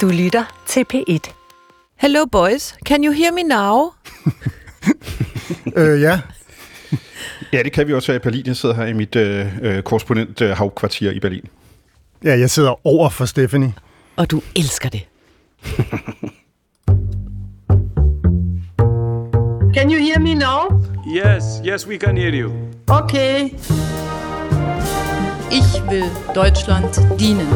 Du lytter til P1. Hello boys, can you hear me now? Ja. Ja, det kan vi også her i Berlin. Jeg sidder her i mit korrespondent havkvarter i Berlin. Ja, jeg sidder over for Stephanie. Og du elsker det. Can you hear me now? Yes, we can hear you. Okay. Ich will Deutschland dienen.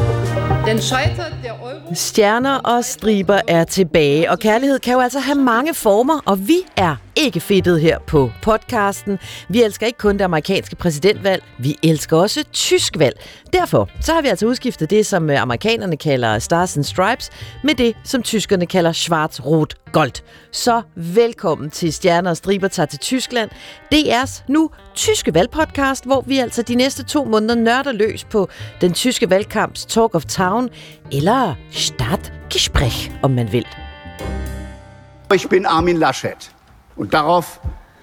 Den scheitert der Euro. Stjerner og Striber er tilbage, og kærlighed kan jo altså have mange former, og vi er ikke fedtet her på podcasten. Vi elsker ikke kun det amerikanske præsidentvalg, vi elsker også tysk valg. Derfor så har vi altså udskiftet det, som amerikanerne kalder Stars and Stripes, med det, som tyskerne kalder schwarz-rot-gold. Så velkommen til Stjerner og Striber tager til Tyskland, DR's nu tyske valgpodcast, hvor vi altså de næste 2 måneder nørder løs på den tyske valgkamps Talk of Town, eller Stadtgespräch, om man vil. Ich bin Armin Laschet. Und darauf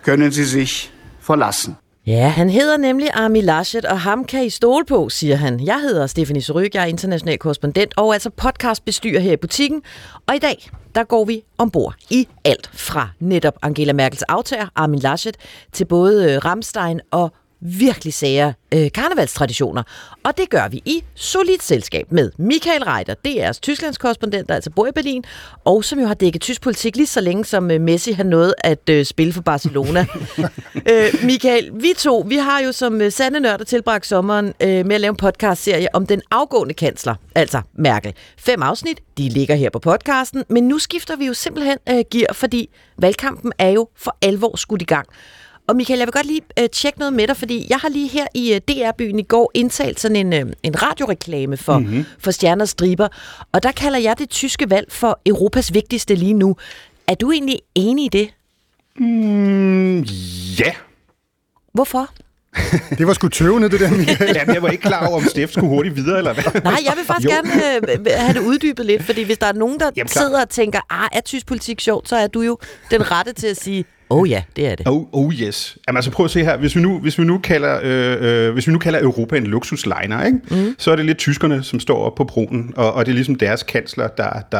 können Sie sich verlassen. Ja, han hedder nemlig Armin Laschet, og ham kan I stole på, siger han. Jeg hedder Stephanie Surrugue, jeg er international korrespondent og altså podcastbestyrer her i butikken. Og i dag, der går vi ombord i alt fra netop Angela Merkels aftager, Armin Laschet, til både Rammstein og virkelig sære karnevalstraditioner. Og det gør vi i solidt selskab med Michael Reiter, DR's Tysklandskorrespondent, der altså bor i Berlin, og som jo har dækket tysk politik lige så længe, som Messi har nået at spille for Barcelona. Michael, vi har jo som sande nørder tilbragt sommeren med at lave en podcastserie om den afgående kansler, altså Merkel. 5 afsnit, de ligger her på podcasten, men nu skifter vi jo simpelthen gear, fordi valgkampen er jo for alvor skudt i gang. Og Michael, jeg vil godt lige tjekke noget med dig, fordi jeg har lige her i DR-byen i går indtalt sådan en radioreklame for Stjerner og Striber, og der kalder jeg det tyske valg for Europas vigtigste lige nu. Er du egentlig enig i det? Ja. Hvorfor? Det var sgu tøvende, det der, Michael. Jamen, jeg var ikke klar over, om Steff skulle hurtigt videre, eller hvad? Nej, jeg vil faktisk gerne have det uddybet lidt, fordi hvis der er nogen, der sidder og tænker, er tysk politik sjovt, så er du jo den rette til at sige, oh ja, det er det. Oh yes. Jamen altså prøv at se her, hvis vi nu kalder Europa en luksusliner, ikke? Mm. Så er det lidt tyskerne, som står op på broen, og det er ligesom deres kansler,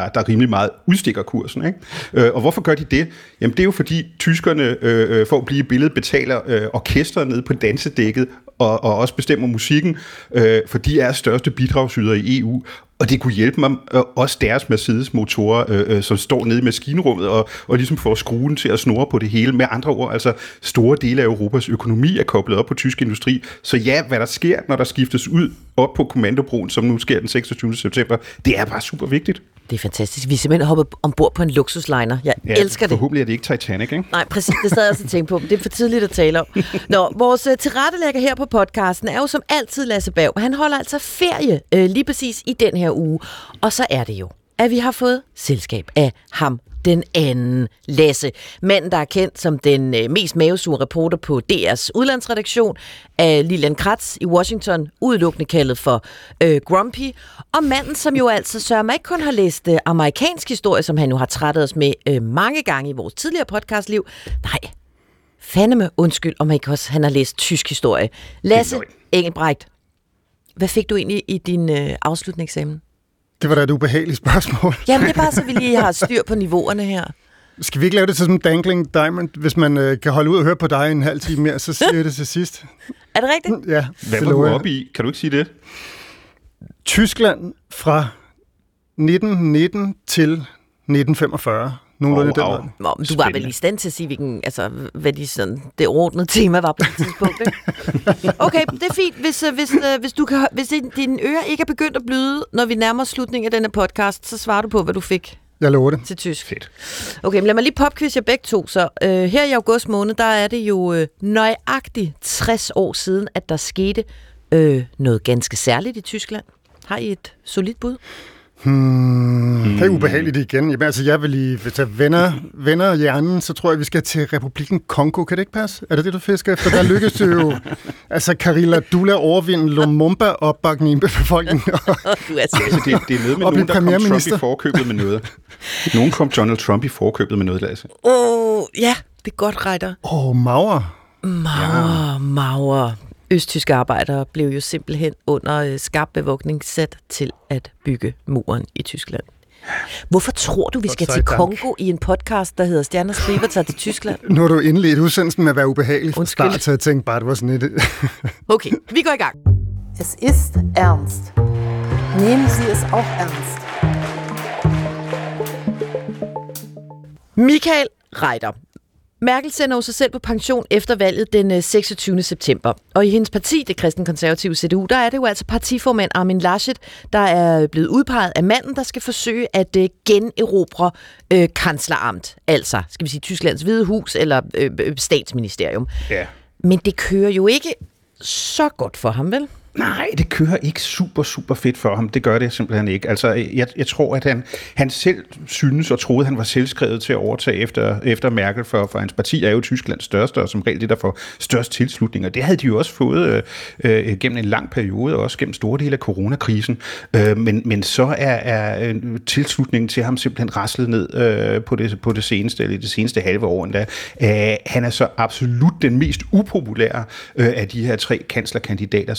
der rimelig meget udstikker kursen, ikke? Og hvorfor gør de det? Jamen det er jo fordi tyskerne for at blive billedet betaler orkester nede på dansedækket og også bestemmer musikken, for de er største bidragsydere i EU. Og det kunne hjælpe mig, også deres Mercedes-motorer, som står nede i maskinrummet og ligesom får skruen til at snurre på det hele. Med andre ord, altså store dele af Europas økonomi er koblet op på tysk industri. Så ja, hvad der sker, når der skiftes ud op på kommandobroen, som nu sker den 26. september, det er bare super vigtigt. Det er fantastisk. Vi er simpelthen hoppet ombord på en luksusliner. Jeg elsker det. Forhåbentlig er det ikke Titanic, ikke? Nej, præcis. Det sad jeg også og tænkte på. Det er for tidligt at tale om. Nå, vores tilrettelægger her på podcasten er jo som altid Lasse Bav. Han holder altså ferie lige præcis i den her uge. Og så er det jo, at vi har fået selskab af ham, den anden Lasse. Manden, der er kendt som den mest mavesure reporter på DR's udlandsredaktion, af Lillian Kratz i Washington, udelukkende kaldet for Grumpy. Og manden, som jo altså sørger mig ikke kun har læst amerikansk historie, som han nu har trættet os med mange gange i vores tidligere podcastliv. Nej, fandeme undskyld, om ikke også han har læst tysk historie. Lasse Engelbrecht, hvad fik du egentlig i din afslutningseksamen? Det var da et ubehageligt spørgsmål. Jamen, det er bare så, vi lige har styr på niveauerne her. Skal vi ikke lave det til sådan en dangling diamond? Hvis man kan holde ud og høre på dig en halv time mere, så siger jeg det til sidst. Er det rigtigt? Ja. Hvad var du oppe i? Kan du ikke sige det? Tyskland fra 1919 til 1945. Nogenlunde den måde. Nå, du var vel i stand til at sige, hvilken, altså, hvad det ordnede tema var på det tidspunkt. Okay, det er fint, hvis dine ører ikke er begyndt at bløde, når vi nærmer slutningen af denne podcast, så svarer du på, hvad du fik. Jeg lover det. Til tysk. Fedt. Okay, men lad mig lige popquiz jer begge to. Så her i august måned, der er det jo nøjagtigt 60 år siden, at der skete noget ganske særligt i Tyskland. Har I et solidt bud? Det er ubehageligt igen. Jamen, altså, jeg vil lige tage venner hjernen, så tror jeg, vi skal til Republikken Kongo. Kan det ikke passe? Er det det, du fisker efter? Der lykkedes det jo. Altså, Karila Dula overvinde Lumumba opbakningen med befolkningen. Det er noget med nogen, der kom Trump i forkøbet med noget. Nogen kom Donald Trump i forkøbet med noget, Lasse. Ja, det er godt, Reiter. Maurer. Østtyske arbejdere blev jo simpelthen under skarp bevogtning sat til at bygge muren i Tyskland. Hvorfor tror du, vi skal til Kongo i en podcast, der hedder Stjerner og Striber tager til Tyskland? Nu har du indledt udsendelsen med at være ubehagelig fra start, så jeg tænkte bare, det var sådan lidt... Okay, vi går i gang. Es ist ernst. Nehmen Sie es auch ernst. Michael Reiter. Merkel sender jo sig selv på pension efter valget den 26. september. Og i hendes parti, det kristenkonservative CDU, der er det jo altså partiformand Armin Laschet, der er blevet udpeget af manden, der skal forsøge at generobre kansleramt. Altså, skal vi sige Tysklands Hvide Hus eller statsministerium. Ja. Men det kører jo ikke så godt for ham, vel? Nej, det kører ikke super fedt for ham. Det gør det simpelthen ikke. Altså, jeg tror, at han selv synes og troede, han var selvskrevet til at overtage efter Merkel, for hans parti er jo Tysklands største, og som regel det, der får størst tilslutning. Og det havde de jo også fået gennem en lang periode, også gennem store dele af coronakrisen. Men så er tilslutningen til ham simpelthen raslet ned på det seneste, eller det seneste halve år endda. Han er så absolut den mest upopulære af de her tre kanslerkandidater,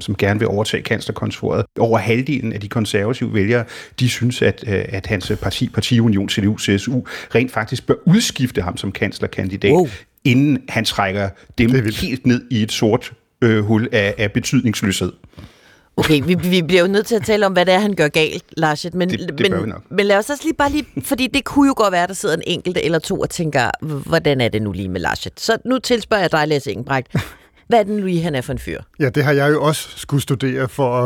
som gerne vil overtage kanslerkontoret. Over halvdelen af de konservative vælgere, de synes, at hans partiunion, CDU, CSU, rent faktisk bør udskifte ham som kanslerkandidat, inden han trækker dem helt ned i et sort hul af betydningsløshed. Okay, vi bliver jo nødt til at tale om, hvad det er, han gør galt, Laschet. Men lad os også lige, fordi det kunne jo godt være, der sidder en enkelte eller to og tænker, hvordan er det nu lige med Laschet? Så nu tilspørger jeg dig, Lasse Engelbrecht. Hvad er den Louis, han er for en fyr? Ja, det har jeg jo også skulle studere for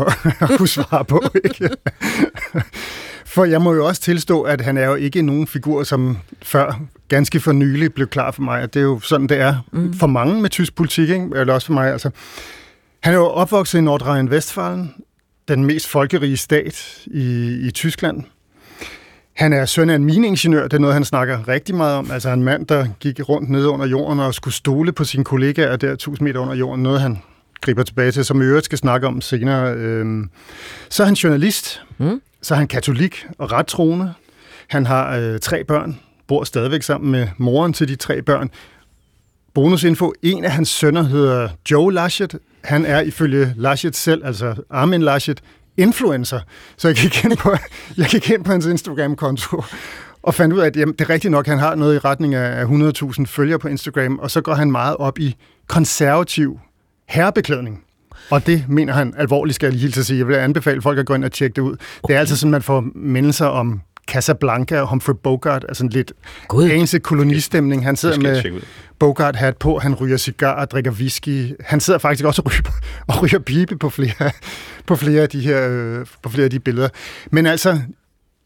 at kunne svare på, ikke? For jeg må jo også tilstå, at han er jo ikke nogen figur, som før ganske for nylig blev klar for mig. Og det er jo sådan, det er for mange med tysk politik, ikke? Eller også for mig, altså. Han er jo opvokset i Nordrhein-Westfalen, den mest folkerige stat i Tyskland. Han er søn af en mineingeniør, det er noget, han snakker rigtig meget om. Altså en mand, der gik rundt nede under jorden og skulle stole på sine kollegaer der 1000 meter under jorden. Noget, han griber tilbage til, som vi øvrigt skal snakke om senere. Så er han journalist, så er han katolik og ret troende. Han har 3 børn, bor stadigvæk sammen med moren til de 3 børn. Bonusinfo, en af hans sønner hedder Joe Laschet. Han er ifølge Laschet selv, altså Armin Laschet, influencer. Så jeg gik ind på hans Instagram-konto og fandt ud af, at jamen, det er rigtigt nok, han har noget i retning af 100.000 følgere på Instagram, og så går han meget op i konservativ herrebeklædning. Og det mener han alvorligt, skal jeg lige til at sige. Jeg vil anbefale folk at gå ind og tjekke det ud. Okay. Det er altså sådan, man får mindelser om Casablanca og Humphrey Bogart, altså en lidt engelsk kolonistemning. Han sidder med Bogart-hat på, han ryger cigar og drikker whisky. Han sidder faktisk også og ryger pibe på flere af de billeder. Men altså,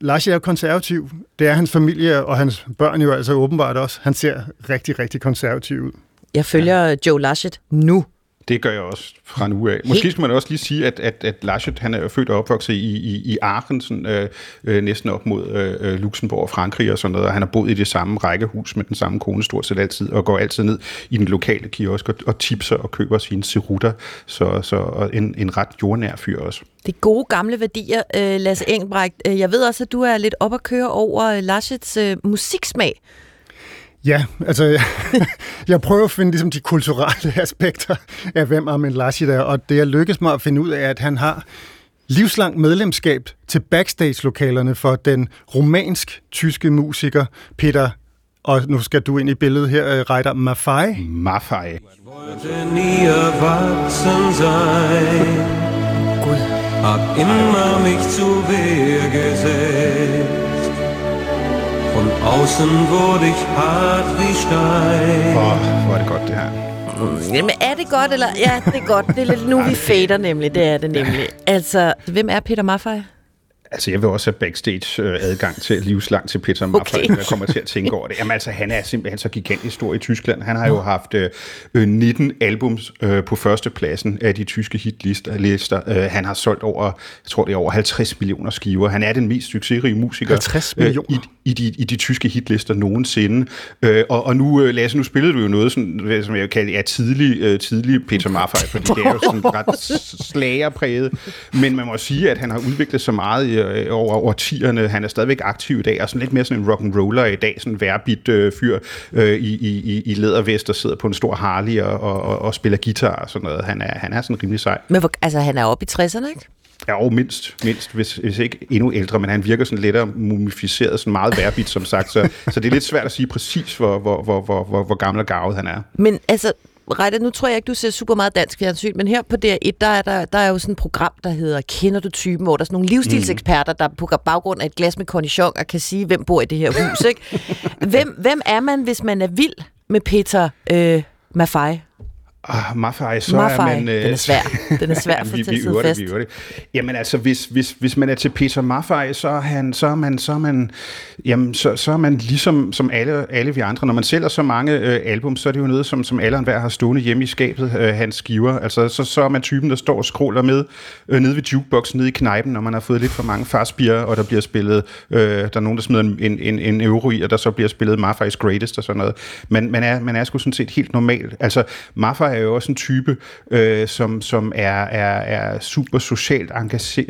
Laschet er jo konservativ. Det er hans familie og hans børn jo altså åbenbart også. Han ser rigtig, rigtig konservativ ud. Jeg følger Joe Laschet nu. Det gør jeg også fra nu af. Måske skal man også lige sige, at Laschet, han er født og opvokset i Aachen, sådan, næsten op mod Luxembourg og Frankrig og sådan noget, og han har boet i det samme rækkehus med den samme kone stort set altid, og går altid ned i den lokale kiosk og tipser og køber sine cerutter, så en ret jordnær fyr også. Det er gode gamle værdier, Lasse Engelbrecht. Jeg ved også, at du er lidt op at køre over Laschets musiksmag. Ja, altså jeg prøver at finde ligesom, de kulturelle aspekter af, hvem Armin Laschet er, og det er lykkes mig at finde ud af, at han har livslangt medlemskab til backstage-lokalerne for den rumænsk-tyske musiker Peter, og nu skal du ind i billedet her, Peter Maffay. Maffay. Gud. Von außen wurde ich hart wie Stein. Hvor er det godt, det her. Jamen, er det godt, eller? Ja, det er godt. Det er lidt nu, vi fader nemlig. Det er det nemlig. Altså, hvem er Peter Maffay? Altså, jeg vil også have backstage-adgang til livslang til Peter Maffay, okay. Jeg kommer til at tænke over det. Jamen, altså, han er simpelthen så gigantisk stor i Tyskland. Han har jo haft 19 albums på førstepladsen af de tyske hitlister. Han har solgt over, jeg tror det er over 50 millioner skiver. Han er den mest succesrige musiker i de tyske hitlister nogensinde. Og nu, Lasse, nu spillede du jo noget, sådan, som jeg vil kalde tidlig Peter Maffay, fordi det er jo sådan ret slagerpræget. Men man må sige, at han har udviklet så meget over årtierne. Han er stadigvæk aktiv i dag, og sådan lidt mere sådan en rock'n'roller i dag, sådan en værbit fyr i lædervest, der sidder på en stor Harley og spiller guitar og sådan noget. Han er sådan rimelig sej. Men altså, han er oppe i 60'erne, ikke? Ja, og mindst hvis ikke endnu ældre, men han virker sådan lettere mumificeret, sådan meget værbit, som sagt. Så det er lidt svært at sige præcis, hvor gammel og garvet han er. Men altså, Reiter, nu tror jeg ikke, du ser super meget dansk fjernsyn, men her på DR1, der er jo sådan et program, der hedder Kender du typen? Hvor der er sådan nogle livsstilseksperter, der på baggrund af et glas med cornichon og kan sige, hvem bor i det her hus, ikke? Hvem er man, hvis man er vild med Peter Maffay? Maffay, så Maffay. Er man... Den er svær. Den er svær for til at sidde fast. Jamen altså, hvis man er til Peter Maffay, så er man ligesom som alle vi andre. Når man sælger så mange album, så er det jo noget, som alle og enhver har stående hjemme i skabet, hans skiver. Altså, så er man typen, der står og skråler med nede ved jukeboxen, nede i knejpen, når man har fået lidt for mange farspirer, og der bliver spillet... der er nogen, der smider en euro i, og der så bliver spillet Maffay's Greatest og sådan noget. Men man er sgu sådan set helt normal. Altså, Maffay er jo også en type, som er super socialt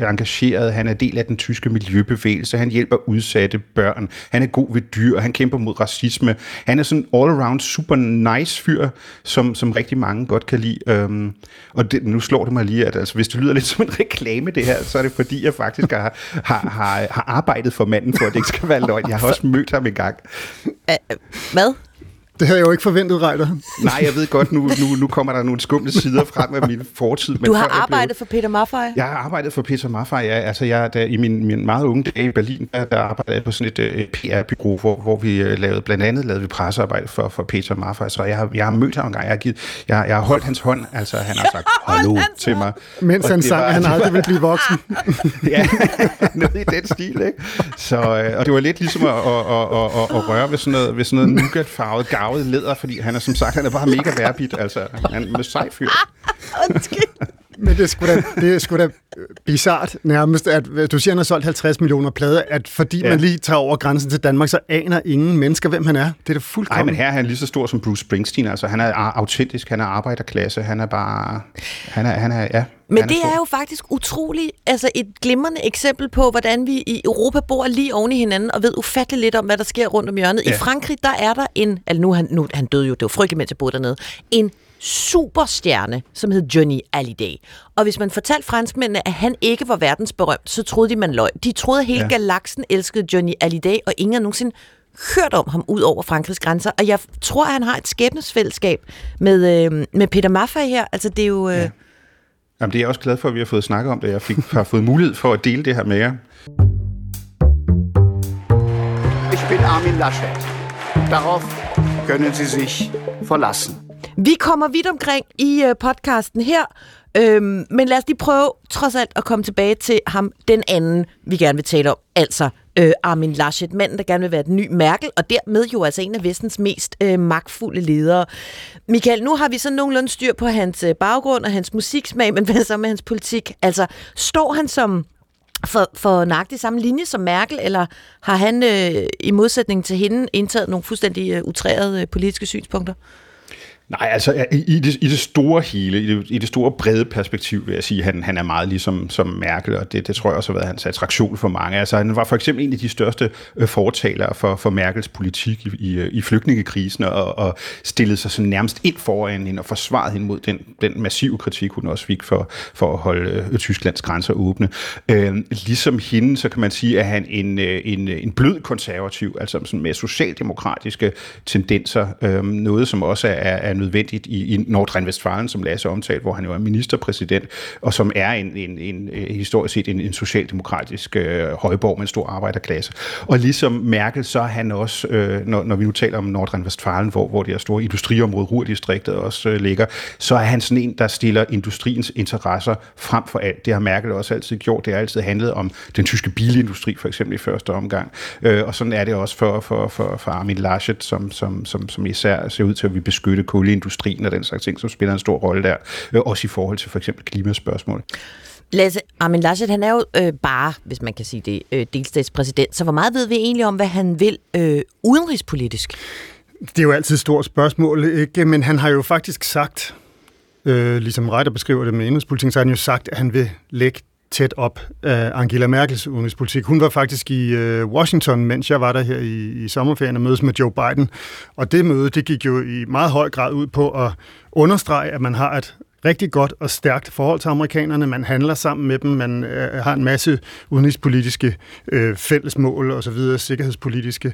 engageret. Han er del af den tyske miljøbevægelse. Han hjælper udsatte børn. Han er god ved dyr. Han kæmper mod racisme. Han er sådan en all-around super nice fyr, som rigtig mange godt kan lide. Og det, nu slår det mig lige, at altså, hvis det lyder lidt som en reklame, det her, så er det fordi, jeg faktisk har arbejdet for manden, for at det ikke skal være løgn. Jeg har også mødt ham engang. Hvad? Det havde jeg jo ikke forventet, Reiter. Nej, jeg ved godt, nu kommer der nogle skumle sider frem af min fortid. Men du har arbejdet for Peter Maffay? Jeg har arbejdet for Peter Maffay, ja. Altså, i min meget unge dag i Berlin, der arbejdede jeg på sådan et PR-bureau, hvor vi blandt andet lavede vi pressearbejde for Peter Maffay. Så jeg har mødt ham en gang. Jeg har holdt hans hånd. Altså, han har sagt hallo til mig. Mens han sang, han aldrig ville blive voksen. Ja, noget i den stil, ikke? Så, og det var lidt ligesom at røre ved sådan noget nougat-farvet gav leder, fordi han er som sagt, han er bare mega værbit, altså han er en sej fyr. Men det er sgu da bizart nærmest, at du siger, han har solgt 50 millioner plader, at fordi man lige tager over grænsen til Danmark, så aner ingen mennesker, hvem han er. Det er da fuldkommen. Nej, men her er han lige så stor som Bruce Springsteen, altså han er autentisk, han er arbejderklasse, han er. Men det er jo faktisk utroligt, altså et glimrende eksempel på, hvordan vi i Europa bor lige oven i hinanden og ved ufatteligt lidt om, hvad der sker rundt om hjørnet. Ja. I Frankrig, der er der en, altså nu han døde jo, det var frygteligt, mens jeg boede dernede, en superstjerne, som hed Johnny Hallyday. Og hvis man fortalte franskmændene, at han ikke var verdensberømt, så troede de, man løg. De troede, at hele galaksen elskede Johnny Hallyday, og ingen har nogensinde hørt om ham ud over Frankrigs grænser. Og jeg tror, at han har et skæbnesfællesskab med Peter Maffay her. Altså, det er jo... Jamen, det er jeg også glad for, at vi har fået snakket om det. Jeg har fået mulighed for at dele det her med jer. Ich bin Armin Laschet. Darauf können Sie sich verlassen. Vi kommer vidt omkring i podcasten her, men lad os lige prøve trods alt at komme tilbage til ham, den anden, vi gerne vil tale om, altså Armin Laschet, manden, der gerne vil være den nye Merkel, og dermed jo altså en af Vestens mest magtfulde ledere. Michael, nu har vi sådan nogenlunde styr på hans baggrund og hans musiksmag, men hvad så med hans politik? Altså, står han som for nøjagtig samme linje som Merkel, eller har han i modsætning til hende indtaget nogle fuldstændig utrærede politiske synspunkter? Nej, altså i det store hele, i det store brede perspektiv, vil jeg sige, han er meget ligesom som Merkel, og det tror jeg også har været hans attraktion for mange. Altså han var for eksempel en af de største fortalere for Merkels politik i flygtningekrisen, og stillede sig sådan nærmest ind foran hende og forsvarede hende mod den massive kritik, hun også fik for at holde Tysklands grænser åbne. Ligesom hende, så kan man sige, at han en blød konservativ, altså sådan med socialdemokratiske tendenser, noget som også er nødvendigt i Nordrhein-Westfalen, som Lasse omtalte, hvor han jo er ministerpræsident, og som er en historisk set en socialdemokratisk højborg med en stor arbejderklasse. Og ligesom Merkel, så er han også, når vi nu taler om Nordrhein-Westfalen, hvor det her store industriområde, Ruhrdistrikter også ligger, så er han sådan en, der stiller industriens interesser frem for alt. Det har Merkel også altid gjort. Det har altid handlet om den tyske bilindustri, for eksempel i første omgang. Og sådan er det også for Armin Laschet, som især ser ud til at blive beskyttet olieindustrien og den slags ting, som spiller en stor rolle der, også i forhold til for eksempel klimaspørgsmål. Armin Laschet, han er jo bare, hvis man kan sige det, delstatspræsident, så hvor meget ved vi egentlig om, hvad han vil udenrigspolitisk? Det er jo altid et stort spørgsmål, ikke? Men han har jo faktisk sagt, ligesom Reiter beskriver det med udenrigspolitik, så har han jo sagt, at han vil lægge tæt op af Angela Merkels udenrigspolitik. Hun var faktisk i Washington, mens jeg var der her i sommerferien og mødes med Joe Biden. Og det møde, det gik jo i meget høj grad ud på at understrege, at man har et rigtig godt og stærkt forhold til amerikanerne. Man handler sammen med dem, man har en masse udenrigspolitiske fællesmål og så videre, sikkerhedspolitiske.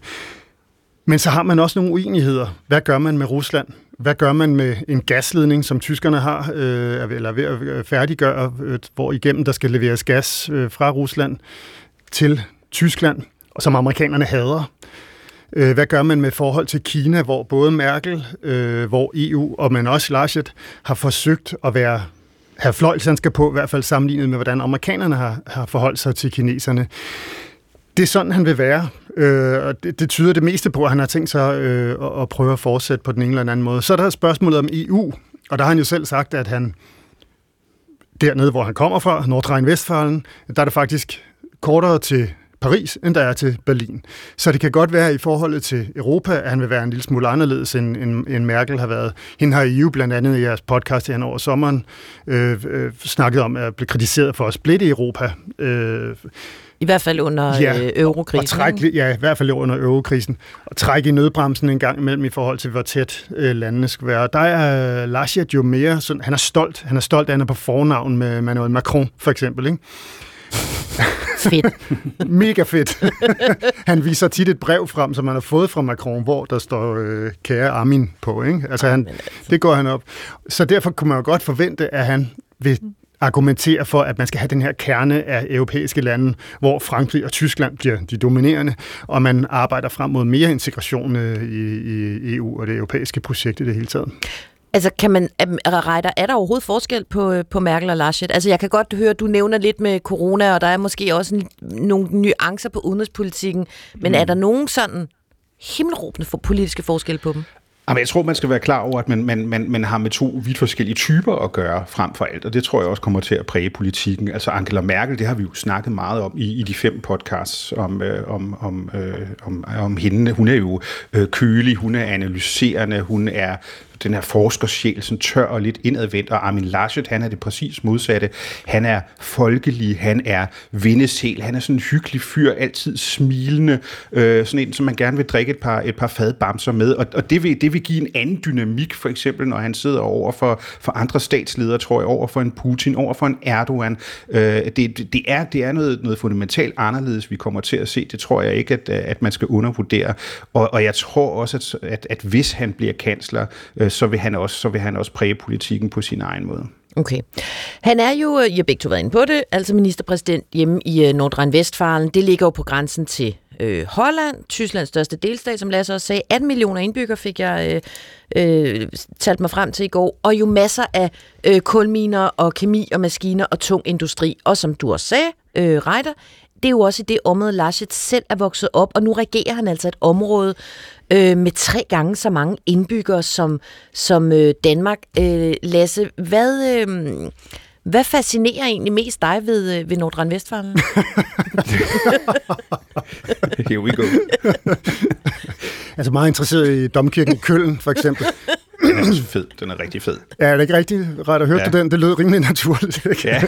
Men så har man også nogle uenigheder. Hvad gør man med Rusland? Hvad gør man med en gasledning, som tyskerne har, eller ved at færdiggøre, hvor igennem der skal leveres gas fra Rusland til Tyskland, og som amerikanerne hader? Hvad gør man med forhold til Kina, hvor både Merkel, hvor EU, og men også Laschet har forsøgt at have fløjlsansker på, i hvert fald sammenlignet med, hvordan amerikanerne har forholdt sig til kineserne. Det er sådan, han vil være, og det tyder det meste på, at han har tænkt sig at prøve at fortsætte på den ene eller anden måde. Så er der spørgsmålet om EU, og der har han jo selv sagt, at han dernede, hvor han kommer fra, Nordrhein-Westfalen, der er det faktisk kortere til Paris, end der er til Berlin. Så det kan godt være i forholdet til Europa, at han vil være en lille smule anderledes, end Merkel har været. Hende har I jo blandt andet i jeres podcast her over sommeren snakket om at blive kritiseret for at splitte Europa. I hvert fald under eurokrisen. I hvert fald under eurokrisen. Og trække i nødbremsen en gang imellem i forhold til, hvor tæt landene skal være. Der er Laschet jo mere sådan, han er stolt. Han er stolt, at han er på fornavn med Emmanuel Macron, for eksempel, ikke? Fedt. Mega fedt. Han viser tit et brev frem, som han har fået fra Macron, hvor der står kære Armin på, ikke? Altså, det går han op. Så derfor kunne man jo godt forvente, at han vil argumentere for, at man skal have den her kerne af europæiske lande, hvor Frankrig og Tyskland bliver de dominerende, og man arbejder frem mod mere integration i EU og det europæiske projekt i det hele taget. Altså, kan man, Reiter, er der overhovedet forskel på Merkel og Laschet? Altså, jeg kan godt høre, du nævner lidt med corona, og der er måske også nogle nuancer på udenrigspolitikken, men er der nogen sådan himmelråbende for politiske forskel på dem? Jamen, jeg tror, man skal være klar over, at man har med to vidt forskellige typer at gøre frem for alt, og det tror jeg også kommer til at præge politikken. Altså Angela Merkel, det har vi jo snakket meget om i de 5 podcasts om hende. Hun er jo kølig, hun er analyserende, hun er den her forskersjæl, sådan tør og lidt indadvendt, og Armin Laschet, han er det præcis modsatte. Han er folkelig, han er vindesæl, han er sådan en hyggelig fyr, altid smilende, sådan en, som man gerne vil drikke et par fadbamser med, og det vil give en anden dynamik, for eksempel, når han sidder over for andre statsledere, tror jeg, over for en Putin, over for en Erdogan. Det er noget fundamentalt anderledes, vi kommer til at se. Det tror jeg ikke, at man skal undervurdere. Og jeg tror også, at hvis han bliver kansler, så vil han også præge politikken på sin egen måde. Okay. Han er jo, I har begge to været inde på det, altså ministerpræsident hjemme i Nordrhein-Westfalen. Det ligger jo på grænsen til Holland, Tysklands største delstat, som Lasse også sagde. 18 millioner indbyggere fik jeg talt mig frem til i går, og jo masser af kulminer og kemi og maskiner og tung industri. Og som du også sagde, Reiter, det er jo også i det område, Laschet selv er vokset op, og nu regerer han altså et område med 3 gange så mange indbyggere som Danmark. Lasse, hvad fascinerer egentlig mest dig ved Nordrhein-Westfalen? Here we go. Altså meget interesseret i domkirken i Köln, for eksempel. Den er også fed. Den er rigtig fed. Ja, er det ikke rigtigt? Reiter, hørte du den? Det lød rimelig naturligt. Ikke? Ja,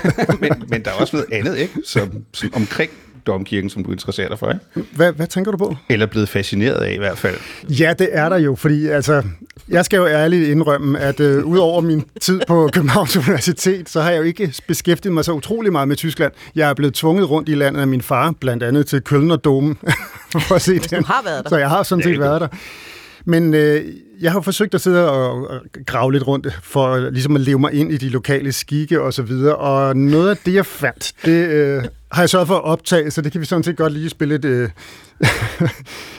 men der er også noget andet, ikke? Som omkring domkirken, som du interesserer dig for, ikke? Hvad tænker du på? Eller blevet fascineret af, i hvert fald. Ja, det er der jo, fordi altså, jeg skal jo ærligt indrømme, at udover min tid på Københavns Universitet, så har jeg jo ikke beskæftiget mig så utrolig meget med Tyskland. Jeg er blevet tvunget rundt i landet af min far, blandt andet til Kölner Dom, for at se den. Du har været der. Så jeg har sådan set været der. Men jeg har forsøgt at sidde og grave lidt rundt for ligesom at leve mig ind i de lokale skikke og så videre. Og noget af det, jeg fandt, det har jeg sørget for at optage, så det kan vi sådan set godt lige spille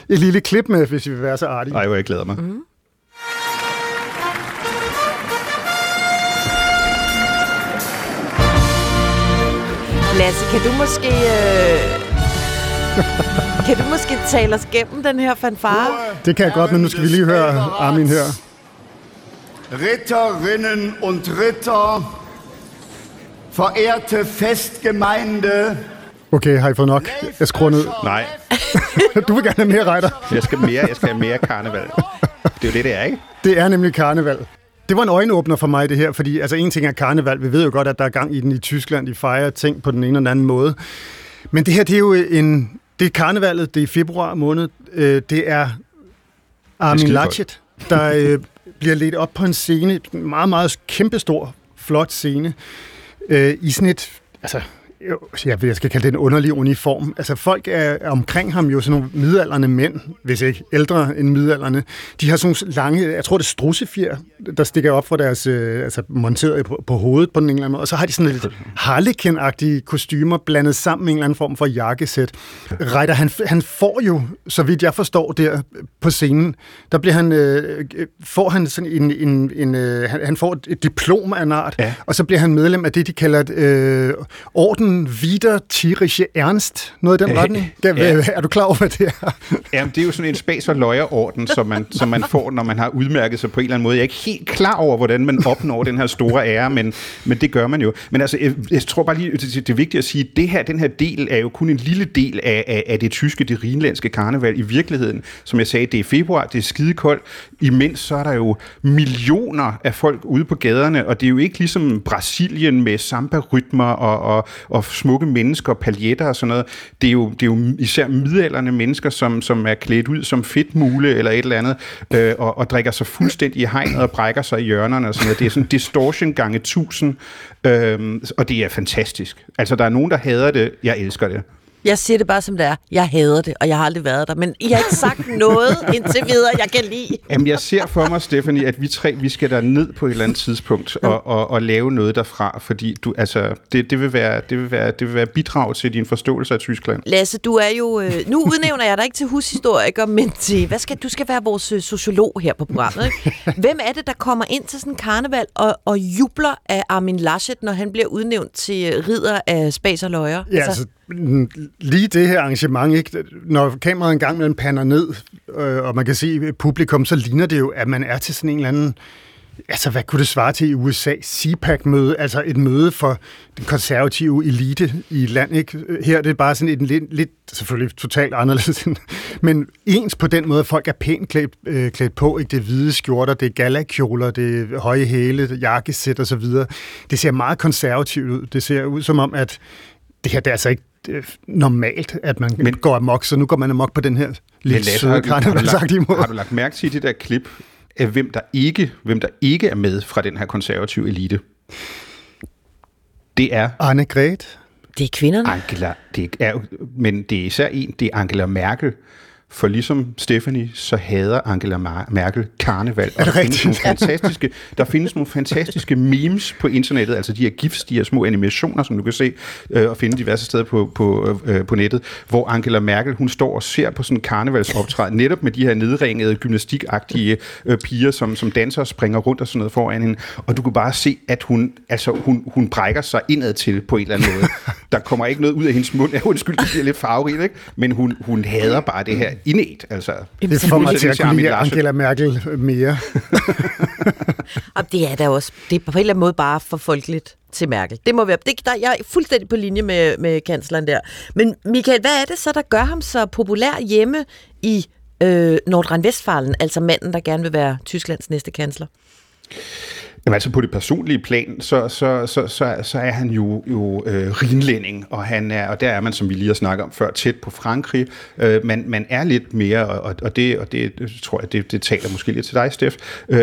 et lille klip med, hvis vi vil være så artige. Ej, hvor jeg glæder mig. Mm-hmm. Lasse, kan du måske... Kan du måske tale os gennem den her fanfare? Det kan jeg godt, men nu skal vi lige høre Armin her. Ritterinnen und Ritter, verehrte Festgemeinde. Okay, har I fået nok? Jeg skruer ned. Nej. Du vil gerne have mere, Reiter. Jeg skal have mere karneval. Det er jo det er, ikke? Det er nemlig karneval. Det var en øjenåbner for mig, det her, fordi altså, en ting er karneval. Vi ved jo godt, at der er gang i den i Tyskland. De fejrer ting på den ene eller anden måde. Men det her, det er jo det er karnevalet, det er i februar måned. Det er Armin Laschet, der bliver ledt op på en scene, meget, meget kæmpestor flot scene i sådan et, altså, jeg skal kalde det en underlig uniform. Altså, folk er omkring ham jo sådan nogle midaldrende mænd, hvis ikke ældre end midaldrende. De har sådan nogle lange, jeg tror det er strudsefjer, der stikker op fra deres, altså monteret på hovedet på den eller anden måde. Og så har de sådan lidt harlekin-agtige kostymer blandet sammen med en eller anden form for jakkesæt. Reiter, han får jo, så vidt jeg forstår der på scenen, der bliver han, får han sådan en han får et diplom af en art, ja. Og så bliver han medlem af det, de kalder et orden Wieder Tierische Ernst, noget i den retning. Ja. Er du klar over, hvad det er? Jamen, det er jo sådan en spas- og løjerorden, som man får, når man har udmærket sig på en eller anden måde. Jeg er ikke helt klar over, hvordan man opnår den her store ære, men det gør man jo. Men altså, jeg tror bare lige, det er vigtigt at sige, at den her del er jo kun en lille del af det tyske, det rhinlandske karneval. I virkeligheden, som jeg sagde, det er februar, det er skidekoldt. Imens så er der jo millioner af folk ude på gaderne, og det er jo ikke ligesom Brasilien med samba-rytmer og smukke mennesker, paljetter og sådan noget. Det er jo især midaldrende mennesker, som er klædt ud som fedtmule eller et eller andet, og drikker sig fuldstændig i hegnet og brækker sig i hjørnerne og sådan noget. Det er sådan distortion gange 1000, og det er fantastisk. Altså, der er nogen, der hader det. Jeg elsker det. Jeg siger det bare, som det er. Jeg hader det, og jeg har aldrig været der. Men I har ikke sagt noget indtil videre, jeg kan lide. Jamen, jeg ser for mig, Stephanie, at vi tre skal der ned på et eller andet tidspunkt og lave noget derfra, fordi du, altså, det vil være bidrag til din forståelse af Tyskland. Lasse, du er jo... nu udnævner jeg dig ikke til hushistoriker, men til... Du skal være vores sociolog her på programmet, ikke? Hvem er det, der kommer ind til sådan en karneval og jubler af Armin Laschet, når han bliver udnævnt til ridder af spas og løjer? Ja, altså lige det her arrangement, ikke? Når kameraet en gang mellem pander ned, og man kan se publikum, så ligner det jo, at man er til sådan en eller anden... Altså, hvad kunne det svare til i USA? CPAC-møde, altså et møde for den konservative elite i landet, ikke? Her det er bare sådan et lidt selvfølgelig totalt anderledes, men ens på den måde, folk er pænt klædt på, ikke? Det er hvide skjorter, det er galakjoler, det er høje hæle, jakkesæt og så videre. Det ser meget konservativt ud. Det ser ud som om, at det her, det er altså ikke normalt, at man går amok, så nu går man amok på den her lidt søde karnevalsagtige måde. Har du lagt mærke til det der klip af, hvem der ikke er med fra den her konservative elite? Det er... Annegret. Det er kvinderne. Angela. Det er Angela Merkel. For ligesom Stephanie, så hader Angela Merkel karneval. Og der findes nogle fantastiske memes på internettet, altså de her gifs, de her små animationer, som du kan se og finde diverse steder på nettet, hvor Angela Merkel, hun står og ser på sådan en karnevalsoptræden, netop med de her nedringede, gymnastikagtige piger, som danser og springer rundt og sådan noget foran hende. Og du kan bare se, at hun brækker sig indad til på en eller anden måde. Der kommer ikke noget ud af hendes mund. Undskyld, det bliver lidt farverigt, ikke? Men hun hader bare det her indet, altså. Det får mig til at kunne lide Angela Merkel mere. Det er da også, det er på en eller anden måde bare for folkeligt til Merkel. Det må være, jeg er fuldstændig på linje med kansleren der. Men Michael, hvad er det så, der gør ham så populær hjemme i Nordrhein-Westfalen, altså manden, der gerne vil være Tysklands næste kansler? Jamen altså på det personlige plan, så er han jo rhinlænding, og der er man, som vi lige har snakket om før, tæt på Frankrig. Man er lidt mere, og det tror jeg, det taler måske lidt til dig, Steff,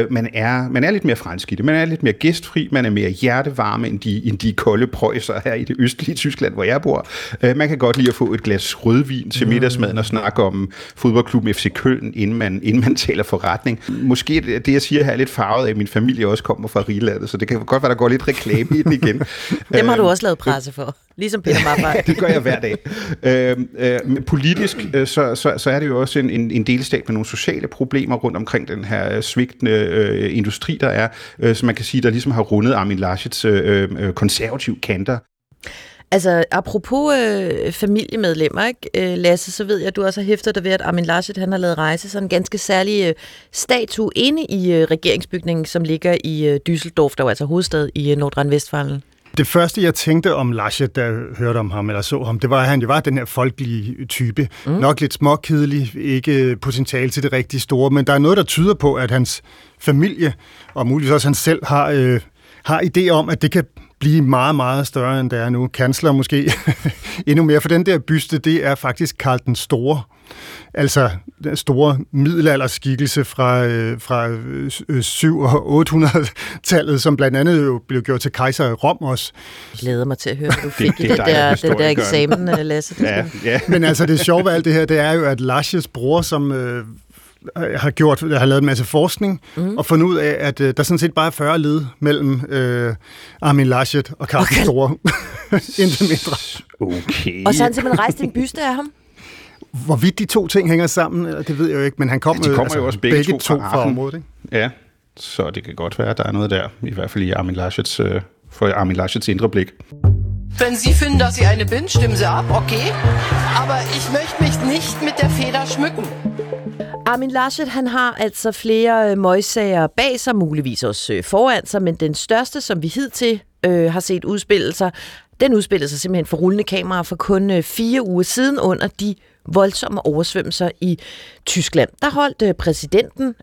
man er lidt mere fransk i det, man er lidt mere gæstfri, man er mere hjertevarme end de kolde prøjser her i det østlige Tyskland, hvor jeg bor. Man kan godt lide at få et glas rødvin til middagsmaden og snakke om fodboldklubben FC Köln, inden man taler forretning. Måske det, jeg siger her, er lidt farvet af, at min familie også kommer fra Rigelandet, så det kan godt være, der går lidt reklame i den igen. Dem har du også lavet presse for, ligesom Peter Maffay. Det gør jeg hver dag. Politisk, så er det jo også en delstat med nogle sociale problemer rundt omkring den her svigtende industri, der er, som man kan sige, der ligesom har rundet Armin Laschets konservative kanter. Altså, apropos familiemedlemmer, ikke? Lasse, så ved jeg, at du også har hæftet dig ved, at Armin Laschet, han har lavet rejse sådan en ganske særlig statue inde i regeringsbygningen, som ligger i Düsseldorf, der var altså hovedstad i Nordrhein-Westfalen. Det første, jeg tænkte om Laschet, da jeg hørte om ham eller så ham, det var, at han jo var den her folkelige type. Nok lidt småkedelig, ikke potentiale til det rigtig store, men der er noget, der tyder på, at hans familie, og muligvis også han selv, har idé om, at det kan blive meget, meget større, end der er nu. Kansler måske endnu mere, for den der byste, det er faktisk Karl den Store. Altså den store middelalderskikkelse fra 7 og 800-tallet, som blandt andet jo blev gjort til kejser i Rom også. Jeg glæder mig til at høre, hvad du fik det der eksamen, Lasse. Ja, ja. Men altså det sjove ved alt det her, det er jo, at Laschets bror, som har lavet en masse forskning, og fundet ud af, at der sådan set bare er 40 led mellem Armin Laschet og Karl den Store. Intet mindre. Okay. Og så han simpelthen rejste en byste af ham? Hvorvidt de to ting hænger sammen, eller det ved jeg jo ikke, men han kom, ja, jo også begge to fra området, ikke? Ja, så det kan godt være, at der er noget der, i hvert fald i Armin Laschets indre blik. Wenn Sie finden, dass Sie eine bin, stimmen Sie ab, okay? Aber ich möchte mich nicht mit der Feder schmücken. Armin Laschet, han har altså flere møgssager bag sig, muligvis også foran sig, men den største, som vi hidtil har set udspille sig, den udspillede sig simpelthen for rullende kameraer for kun 4 uger siden under de voldsomme oversvømmelser i Tyskland. Der holdt præsidenten,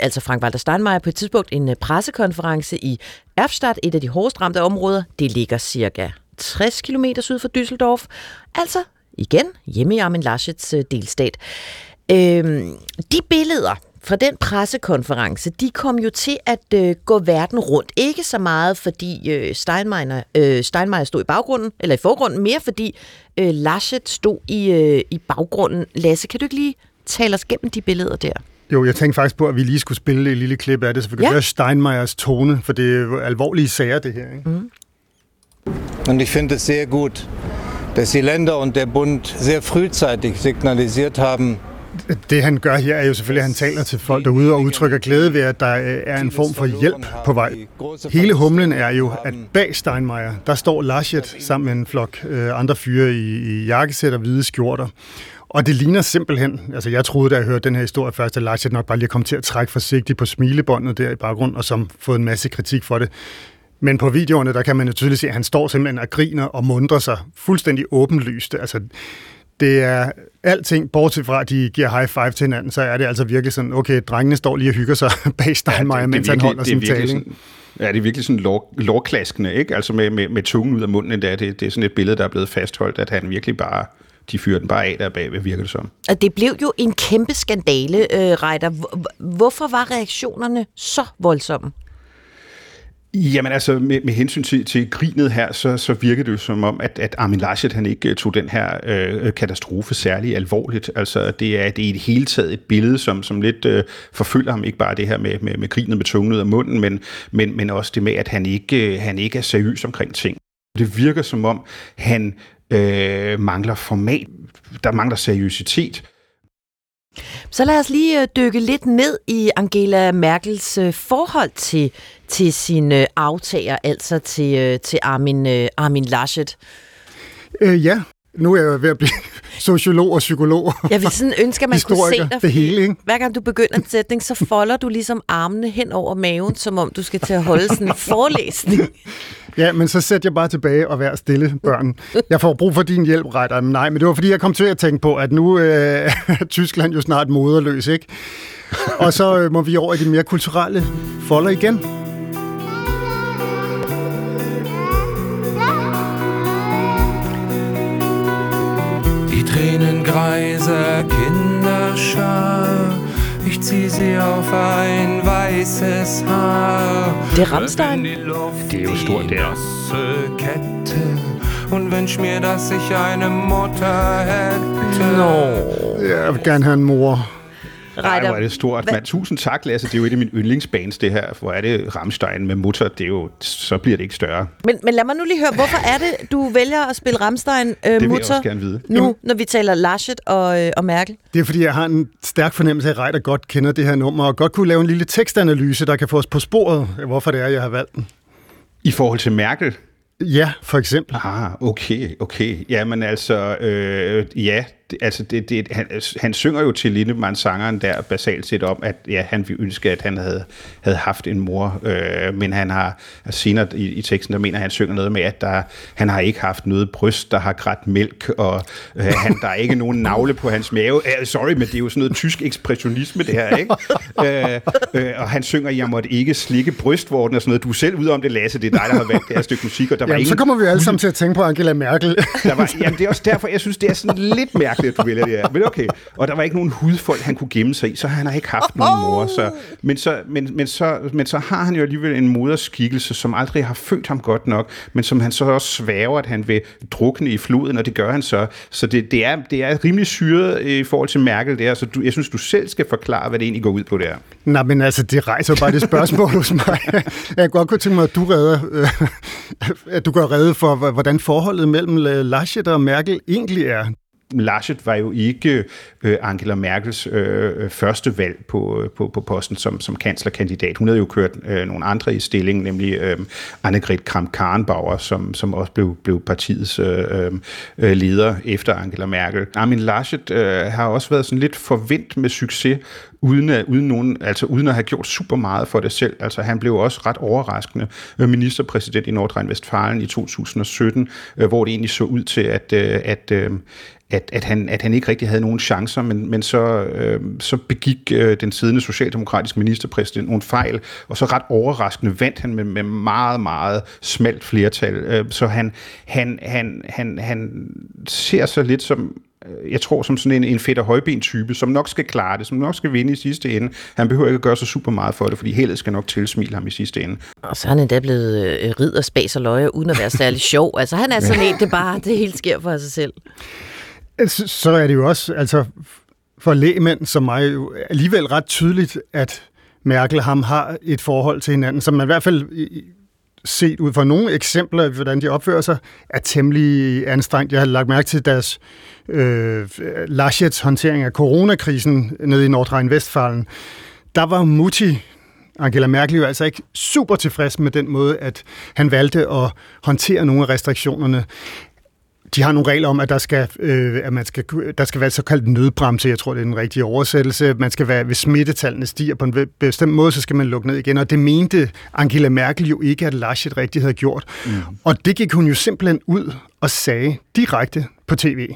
altså Frank-Walter Steinmeier, på et tidspunkt en pressekonference i Erfstadt, et af de hårdest ramte områder. Det ligger cirka 60 km syd for Düsseldorf, altså igen hjemme i Armin Laschets delstat. De billeder fra den pressekonference, de kom jo til at gå verden rundt. Ikke så meget, fordi Steinmeier stod i baggrunden, eller i forgrunden, mere fordi Laschet stod i baggrunden. Lasse, kan du ikke lige tale os gennem de billeder der? Jo, jeg tænkte faktisk på, at vi lige skulle spille et lille klip af det, så vi kan høre Steinmeiers tone, for det er alvorlige sager, det her, ikke? Mm. Und ich finde es sehr gut, dass die Länder und der Bund sehr frühzeitig signalisiert haben. Det han gør her er jo selvfølgelig, at han taler til folk derude og udtrykker glæde ved, at der er en form for hjælp på vej. Hele humlen er jo, at bag Steinmeier, der står Laschet sammen med en flok andre fyre i jakkesæt og hvide skjorter. Og det ligner simpelthen, altså jeg troede, da jeg hørte den her historie først, at Laschet nok bare lige kom til at trække forsigtigt på smilebåndet der i baggrunden, og som fået en masse kritik for det. Men på videoerne, der kan man jo tydeligt se, at han står simpelthen og griner og muntrer sig fuldstændig åbenlyst. Altså, det er alting, bortset fra, at de giver high five til hinanden, så er det altså virkelig sådan, okay, drengene står lige og hygger sig bag Steinmeier, mens han holder sin tale. Sådan, ja, det er virkelig sådan lårklaskende, ikke? Altså med tungen ud af munden endda. Det er sådan et billede, der er blevet fastholdt, at han virkelig bare, de fyrer den bare af der bagved, virker det som. Og det blev jo en kæmpe skandale, Reiter. Hvorfor var reaktionerne så voldsomme? Jamen altså, med hensyn til grinet her, så virker det jo som om, at Armin Laschet, han ikke tog den her katastrofe særlig alvorligt. Altså, det er i det hele taget et billede, som lidt forfølger ham. Ikke bare det her med grinet med tungen ud af munden, men også det med, at han ikke er seriøs omkring ting. Det virker som om, han mangler format. Der mangler seriøsitet. Så lad os lige dykke lidt ned i Angela Merkels forhold til sine aftager, altså til Armin Laschet. Ja, nu er jeg ved at blive sociolog og psykolog. Jeg vil sådan ønske, at man kunne se dig. Det hele, ikke? Hver gang du begynder en sætning, så folder du ligesom armene hen over maven, som om du skal til at holde sådan en forelæsning. Ja, men så sætter jeg bare tilbage og vær stille, børn. Jeg får brug for din hjælp, Reiter. Nej, men det var fordi, jeg kom til at tænke på, at nu er Tyskland jo snart moderløs, ikke? Og så må vi over i de mere kulturelle folder igen. Greiser Kinderschar, ich zieh sie auf ein weißes Haar. Der Rammstein, det er jo stort, det er. Und wünsch mir, dass ich eine Mutter hätte. No. Jeg vil gerne have en mor. Nej, hvor er det stort. Men tusind tak, Lasse. Det er jo et af mine yndlingsbands, det her. Hvor er det Rammstein med mutter? Det er jo, så bliver det ikke større. Men lad mig nu lige høre, hvorfor er det, du vælger at spille Rammstein mutter? Det vil jeg også gerne vide. Nu, når vi taler Laschet og Merkel. Det er, fordi jeg har en stærk fornemmelse af, at Reiter godt kender det her nummer, og godt kunne lave en lille tekstanalyse, der kan få os på sporet, hvorfor det er, jeg har valgt den. I forhold til Merkel? Ja, for eksempel. Ah, okay. Jamen altså, ja, altså han synger jo til Lindemann-sangeren der basalt set om, at ja, han ville ønske, at han havde haft en mor, men han har senere i teksten, der mener han synger noget med, at han har ikke haft noget bryst, der har grædt mælk, og der er ikke nogen navle på hans mave. Sorry, men det er jo sådan noget tysk ekspressionisme, det her, ikke? Og han synger, jeg måtte ikke slikke brystvorten og sådan noget. Du er selv ude om det, Lasse, det er dig, der har valgt det her stykke musik. Og der var ingen... så kommer vi alle sammen til at tænke på Angela Merkel. Jamen, det er også derfor, jeg synes, det er sådan lidt mærkeligt, at du vælger det her. Men okay. Og der var ikke nogen hudfold, han kunne gemme sig i, så han har ikke haft nogen mor. Men så har han jo alligevel en moderskikkelse, som aldrig har født ham godt nok, men som han så også svæver, at han vil drukne i floden, og det gør han så. Så det er rimelig syret i forhold til Merkel, det er. Så jeg synes, du selv skal forklare, hvad det egentlig går ud på der. Nej, men altså, det rejser bare det spørgsmål hos mig. Jeg godt kunne tænke mig, at du gør rede for, hvordan forholdet mellem Laschet og Merkel egentlig er. Laschet var jo ikke Angela Merkels første valg på posten som kanslerkandidat. Hun havde jo kørt nogle andre i stillingen, nemlig Annegret Kramp-Karrenbauer, som også blev partiets leder efter Angela Merkel. Armin Laschet har også været sådan lidt forventet med succes, uden at have gjort super meget for det selv. Altså, han blev også ret overraskende ministerpræsident i Nordrhein-Westfalen i 2017, hvor det egentlig så ud til, at han ikke rigtig havde nogen chancer, men så begik den siddende socialdemokratiske ministerpræsident nogle fejl, og så ret overraskende vandt han med meget, meget smalt flertal. Så han ser sig lidt som, jeg tror, som sådan en Fætter Højben-type, som nok skal klare det, som nok skal vinde i sidste ende. Han behøver ikke at gøre så super meget for det, fordi heldet skal nok tilsmile ham i sidste ende. Og så er han endda blevet ridder, spas og løje, uden at være særlig sjov. Altså, han er sådan en, det hele sker for sig selv. Så er det jo også, altså for lægmænd som mig, jo alligevel ret tydeligt, at Merkel og ham har et forhold til hinanden, som man i hvert fald set ud fra nogle eksempler, hvordan de opfører sig, er temmelig anstrengt. Jeg har lagt mærke til deres Laschets håndtering af coronakrisen nede i Nordrhein-Westfalen. Der var Mutti, Angela Merkel, jo altså ikke super tilfreds med den måde, at han valgte at håndtere nogle af restriktionerne. De har nogle regler om, at der skal være et såkaldt nødbremse, jeg tror, det er den rigtige oversættelse. Man skal være, hvis smittetallene stiger på en bestemt måde, så skal man lukke ned igen. Og det mente Angela Merkel jo ikke, at Laschet rigtig havde gjort. Mm. Og det gik hun jo simpelthen ud og sagde direkte på tv.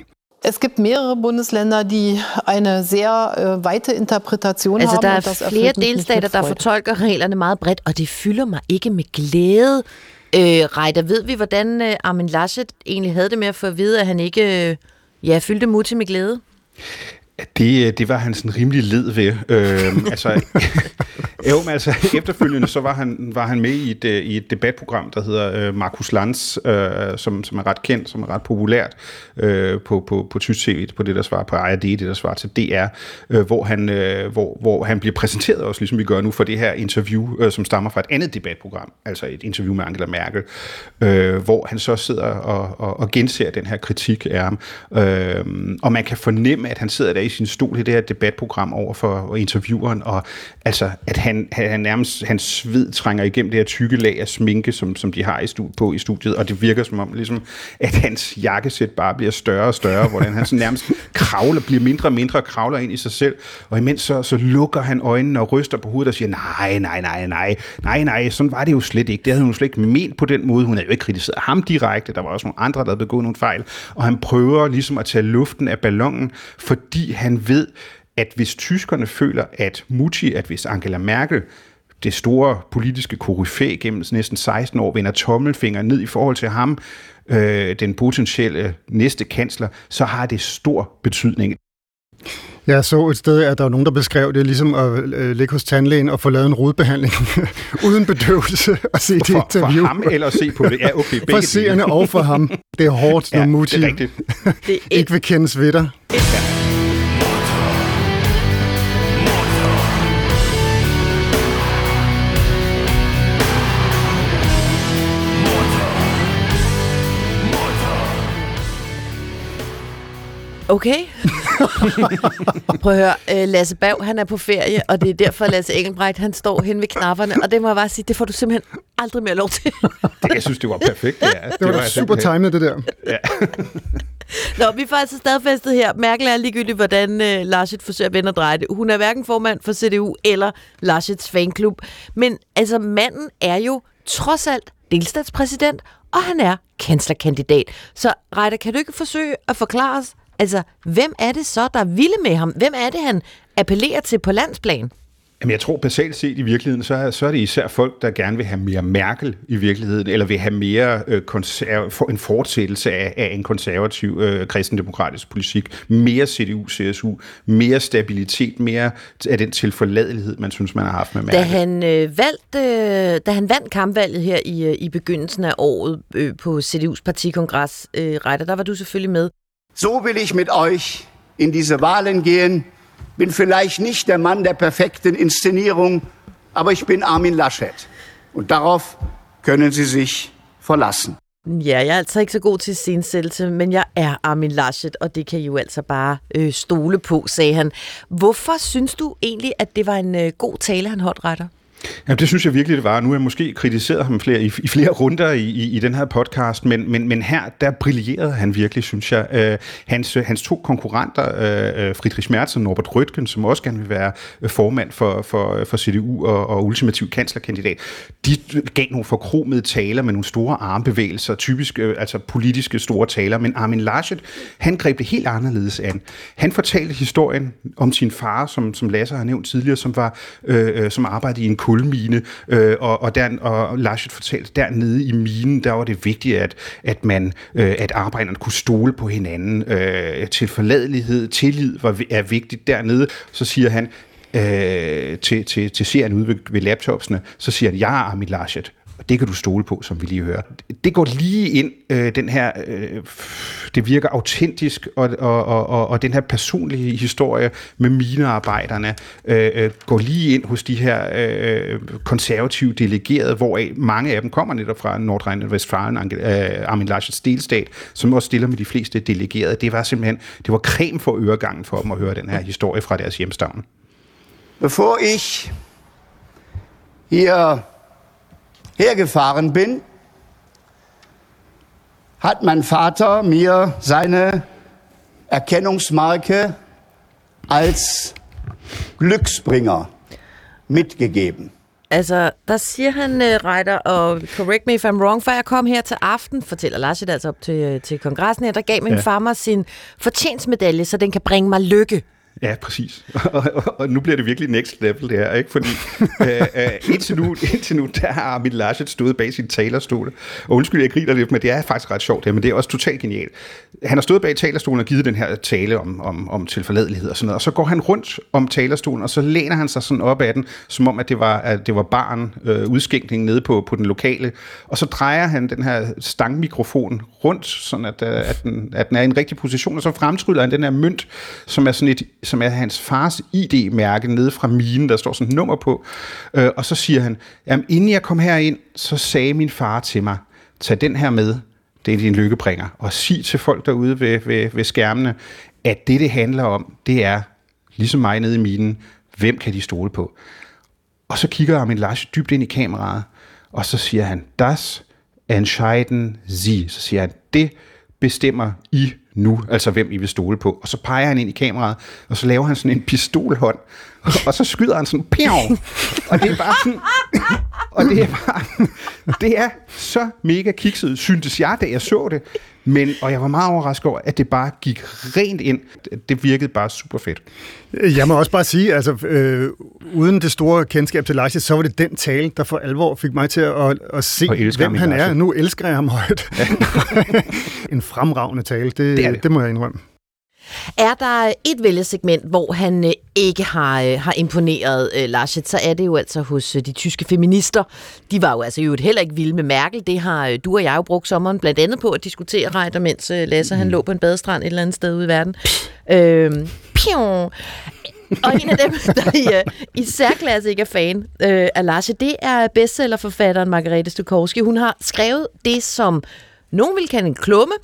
Es gibt mehrere Bundesländer, die eine sehr weite Interpretation haben. Altså, der er flere delstater, der fortolker reglerne meget bredt, og det fylder mig ikke med glæde. Reiter, ved vi, hvordan Armin Laschet egentlig havde det med at få at vide, at han ikke fyldte Mutti med glæde? Det var han sådan rimelig led ved. Altså, efterfølgende så var han med i et debatprogram, der hedder Markus Lanz, som er ret kendt, som er ret populært på tysk TV, på det, der svarer på ARD, det, der svarer til DR, hvor han bliver præsenteret også, ligesom vi gør nu, for det her interview, som stammer fra et andet debatprogram, altså et interview med Angela Merkel, hvor han så sidder og genser den her kritik af ham. Og man kan fornemme, at han sidder der i sin stol i det her debatprogram over for intervieweren, og altså, at han nærmest, hans sved trænger igennem det her tykke lag af sminke, som de har i studiet, og det virker som om, ligesom, at hans jakkesæt bare bliver større og større, hvordan han sådan nærmest bliver mindre og mindre og kravler ind i sig selv, og imens så lukker han øjnene og ryster på hovedet og siger, nej, sådan var det jo slet ikke. Det havde hun slet ikke ment på den måde. Hun havde jo ikke kritiseret ham direkte. Der var også nogle andre, der havde begået nogle fejl, og han prøver ligesom at tage luften af ballonen, fordi han ved, at hvis tyskerne føler, at Mutti, at hvis Angela Merkel, det store politiske koryfæ gennem næsten 16 år, vender tommelfingeren ned i forhold til ham, den potentielle næste kansler, så har det stor betydning. Jeg så et sted, at der var nogen, der beskrev det ligesom at ligge hos tandlægen og få lavet en rodbehandling uden bedøvelse og se det interview. For ham eller se på det? Ja, okay, for seerne og for ham. Det er hårdt, når Mutti ikke vil kendes ved dig. Okay. Prøv at høre, Lasse Bav, han er på ferie, og det er derfor Lasse Engelbrecht, han står hen ved knapperne, og det må jeg bare sige, det får du simpelthen aldrig mere lov til. Det, jeg synes, det var perfekt. Ja. Det var super timet, det der. Ja. Nå, vi får altså stadfæstet her. Merkel er ligegyldigt, hvordan Laschet forsøger at vende og dreje det. Hun er hverken formand for CDU eller Laschets fanklub. Men altså, manden er jo trods alt delstatspræsident, og han er kanslerkandidat. Så Reiter, kan du ikke forsøge at forklare os, altså, hvem er det så, der er vilde med ham? Hvem er det, han appellerer til på landsplan? Jamen, jeg tror basalt set i virkeligheden, så er det især folk, der gerne vil have mere Merkel i virkeligheden, eller vil have mere en fortsættelse af en konservativ kristendemokratisk politik. Mere CDU, CSU, mere stabilitet, mere af den tilforladelighed, man synes, man har haft med Merkel. Da han vandt kampvalget her i begyndelsen af året på CDU's partikongres, Reiter, der var du selvfølgelig med. So will ich mit euch in diese Wahlen gehen. Bin vielleicht nicht der Mann der perfekten Inszenierung, aber ich bin Armin Laschet. Und darauf können Sie sich verlassen. Ja, jeg er altså ikke så god til scenesættelse, men jeg er Armin Laschet, og det kan I jo altså bare stole på, sagde han. Hvorfor synes du egentlig, at det var en god tale, han holdt, Reiter? Jamen, det synes jeg virkelig, det var. Nu har jeg måske kritiseret ham i flere runder i den her podcast, men her, der brillerede han virkelig, synes jeg. Hans to konkurrenter, Friedrich Merz og Norbert Röttgen, som også gerne vil være formand for CDU og ultimativ kanslerkandidat, de gav nogle forkromede taler med nogle store armbevægelser, typisk altså politiske store taler, men Armin Laschet, han greb det helt anderledes an. Han fortalte historien om sin far, som Lasse har nævnt tidligere, som arbejdede i en kulmine, og Laschet fortalte, dernede i minen, der var det vigtigt, at arbejderne kunne stole på hinanden. Tilforladelighed, tillid er vigtigt dernede. Så siger han til serien ude ved laptopsene, så siger han, jeg er Armin Laschet. Det kan du stole på, som vi lige hører. Det går lige ind, den her, det virker autentisk, og den her personlige historie med minearbejderne går lige ind hos de her konservative delegerede, hvoraf mange af dem kommer netop fra Nordrhein-Westfalen, Armin Laschets delstat, som også stiller med de fleste delegerede. Det var creme for øregangen for dem at høre den her historie fra deres hjemstavn. Bevor ich hergefahren bin, hat mein Vater mir seine Erkennungsmarke als Glücksbringer mitgegeben. Altså, der siger han, Reiter, og correct me if I'm wrong, før jeg kom her til aften, fortæller Laschet altså op til kongressen her, der gav min far mig sin fortjensmedalje, så den kan bringe mig lykke. Ja, præcis. Og nu bliver det virkelig next level, det her, ikke? Fordi indtil nu, der har Armin Laschet stået bag sin talerstol. Og undskyld, jeg griner lidt, men det er faktisk ret sjovt, det her, men det er også totalt genialt. Han har stået bag talerstolen og givet den her tale om tilforladelighed og sådan noget, og så går han rundt om talerstolen, og så læner han sig sådan op ad den, som om, at det var baren, udskænkningen nede på den lokale, og så drejer han den her stangmikrofon rundt, sådan at den er i en rigtig position, og så fremtryller han den her mønt, som er sådan et, som er hans fars ID-mærke nede fra minen, der står sådan et nummer på. Og så siger han, jamen inden jeg kom herind, så sagde min far til mig, tag den her med, det er din lykkebringer. Og sig til folk derude ved skærmene, at det handler om, det er, ligesom mig nede i minen, hvem kan de stole på? Og så kigger Armin Laschet dybt ind i kameraet, og så siger han, das entscheiden Sie. Så siger han, det bestemmer I nu, altså hvem I vil stole på. Og så peger han ind i kameraet, og så laver han sådan en pistolhånd, og så skyder han sådan, pjong! Og det er bare sådan, det er så mega kikset, syntes jeg, da jeg så det, og jeg var meget overrasket over, at det bare gik rent ind. Det virkede bare super fedt. Jeg må også bare sige, altså uden det store kendskab til Laschet, så var det den tale, der for alvor fik mig til at se, hvem han er. Nu elsker jeg ham højt. Ja. En fremragende tale, det må jeg indrømme. Er der et vælgesegment, hvor han ikke har imponeret Laschet, så er det jo altså hos de tyske feminister. De var jo altså jo heller ikke vilde med Merkel. Det har du og jeg jo brugt sommeren blandt andet på at diskutere, Reiter, mens Lasse han lå på en badestrand et eller andet sted ude i verden. Og en af dem, der i særklasse ikke er fan af Laschet, det er bestsellerforfatteren Margarete Stokowski. Hun har skrevet det, som nogen vil kalde en klumme.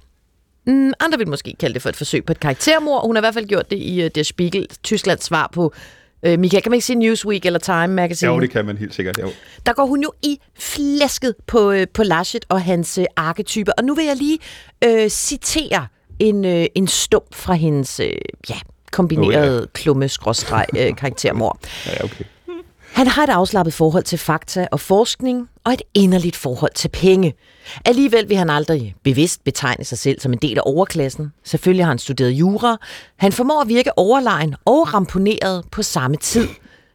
Andre vil måske kalde det for et forsøg på et karaktermord. Hun har i hvert fald gjort det i Der Spiegel, Tysklands svar på, Michael, kan man ikke sige Newsweek eller Time Magazine? Jo, det kan man helt sikkert. Jo. Der går hun jo i flæsket på Laschet og hans arketyper. Og nu vil jeg lige citere en stump fra hendes kombinerede klumme-karaktermor. Ja, okay. Han har et afslappet forhold til fakta og forskning, og et inderligt forhold til penge. Alligevel vil han aldrig bevidst betegne sig selv som en del af overklassen. Selvfølgelig har han studeret jura. Han formår at virke overlegen og ramponeret på samme tid.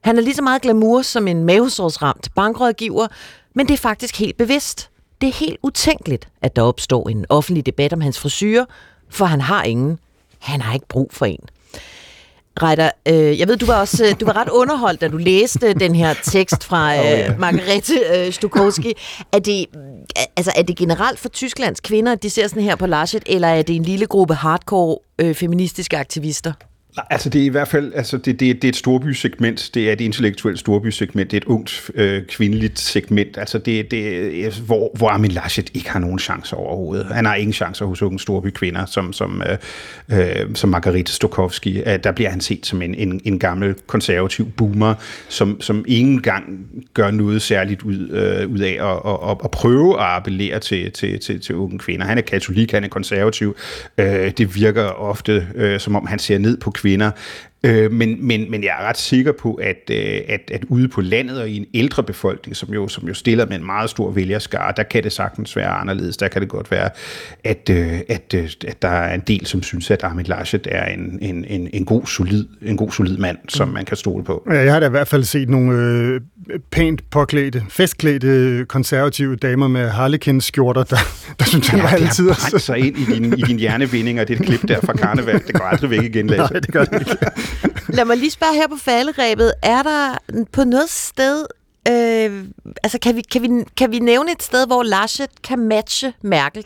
Han er lige så meget glamour som en mavesårsramt bankrådgiver, men det er faktisk helt bevidst. Det er helt utænkeligt, at der opstår en offentlig debat om hans frisyrer, for han har ingen. Han har ikke brug for en. Reiter, jeg ved, du var ret underholdt, da du læste den her tekst fra Margarete Stokowski. Er det generelt for Tysklands kvinder, at de ser sådan her på Laschet, eller er det en lille gruppe hardcore feministiske aktivister? Altså det er i hvert fald, altså det er et storbysegment, det er et intellektuelt storbysegment, det er et ungt kvindeligt segment, altså hvor Armin Laschet ikke har nogen chancer overhovedet. Han har ingen chancer hos unge storbykvinder, som Margarete Stokowski. Der bliver han set som en gammel konservativ boomer, som ingen gang gør noget særligt ud af at prøve at appellere til unge kvinder. Han er katolik, han er konservativ. Det virker ofte, som om han ser ned på kvinder. Men jeg er ret sikker på, at ude på landet og i en ældre befolkning, som jo stiller med en meget stor vælgerskare, der kan det sagtens være anderledes. Der kan det godt være, at der er en del, som synes, at Armin Laschet er en god solid mand, som man kan stole på. Jeg har da i hvert fald set nogle pænt påklædte, festklædte konservative damer med harlekinskjorter, der synes han var altid. Det har brændt sig ind i din hjernevinding, og det er et klip der fra karneval. Det går aldrig væk igen, Lasse. Nej, det gør det ikke. Lad mig lige spørge her på falderebet, er der på noget sted, kan vi nævne et sted, hvor Laschet kan matche Merkel?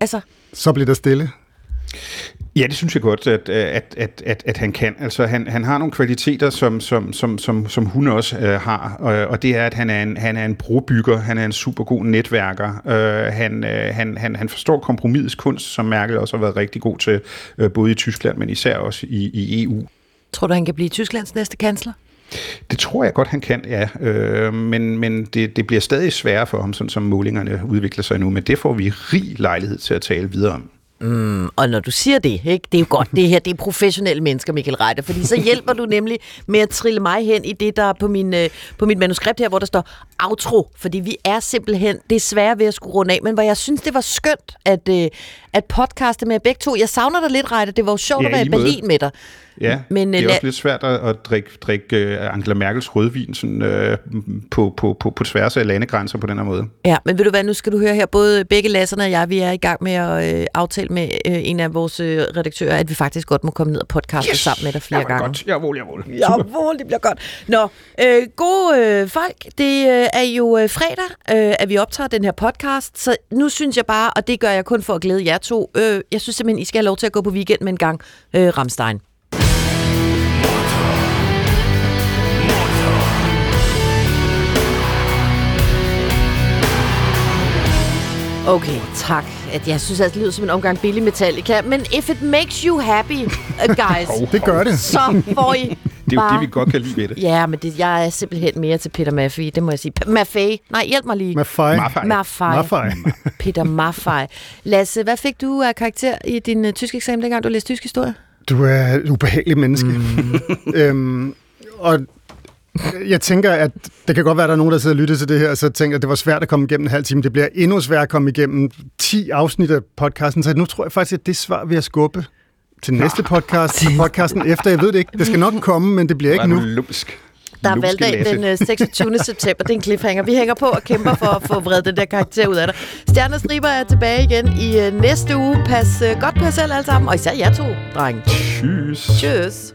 Altså. Så bliver der stille. Ja, det synes jeg godt, at han kan. Altså, han har nogle kvaliteter, som hun også har, og det er, at han er en brobygger, han er en super god netværker, han forstår kompromisets kunst, som Merkel også har været rigtig god til, både i Tyskland, men især også i EU. Tror du, han kan blive Tysklands næste kansler? Det tror jeg godt, han kan, ja. Men det bliver stadig sværere for ham, sådan som målingerne udvikler sig nu, men det får vi rig lejlighed til at tale videre om. Og når du siger det, ikke, det er jo godt, det her, det er professionelle mennesker, Michael Reiter, fordi så hjælper du nemlig med at trille mig hen i det, der er på mit manuskript her, hvor der står outro, fordi vi er simpelthen desværre ved at skulle runde af, men hvor jeg synes, det var skønt at podcaste med begge to. Jeg savner dig lidt, Reiter, det var jo sjovt at være i Berlin med dig. Ja, men, det er også lidt svært at drikke Angela Merkels rødvin sådan, på tværs af landegrænser på den her måde. Ja, men ved du hvad, nu skal du høre her, både begge Lasserne og jeg, vi er i gang med at aftale med en af vores redaktører, at vi faktisk godt må komme ned og podcaste sammen med dig flere gange. Godt. Jawohl, det bliver godt. Nå, gode folk, det er jo fredag, at vi optager den her podcast, så nu synes jeg bare, og det gør jeg kun for at glæde jer to, jeg synes simpelthen, I skal have lov til at gå på weekend med en gang Rammstein. Okay, tak. Jeg synes, at det lyder som en omgang billig Metallica, men if it makes you happy, guys, det gør det. Så får I det er jo det, vi godt kan lide ved det. Ja, men jeg er simpelthen mere til Peter Maffay, det må jeg sige. Maffay? Nej, hjælp mig lige. Maffay. Peter Maffay. Lasse, hvad fik du af karakter i din tysk eksamen, dengang du læste tysk historie? Du er et ubehageligt menneske. Og jeg tænker, at det kan godt være, at der er nogen, der sidder og lytter til det her, og så tænker, at det var svært at komme igennem en halv time. Det bliver endnu sværere at komme igennem 10 afsnit af podcasten, så nu tror jeg faktisk, at det svar vil jeg skubbe til næste podcast, podcasten efter. Jeg ved det ikke. Det skal nok komme, men det bliver ikke nu. Der er valgdag den 26. september. Det er en cliffhanger. Vi hænger på og kæmper for at få vredet den der karakter ud af dig. Stjerner og Striber er tilbage igen i næste uge. Pas godt på jer selv alle sammen, og især jer to, drenge. Tschüss.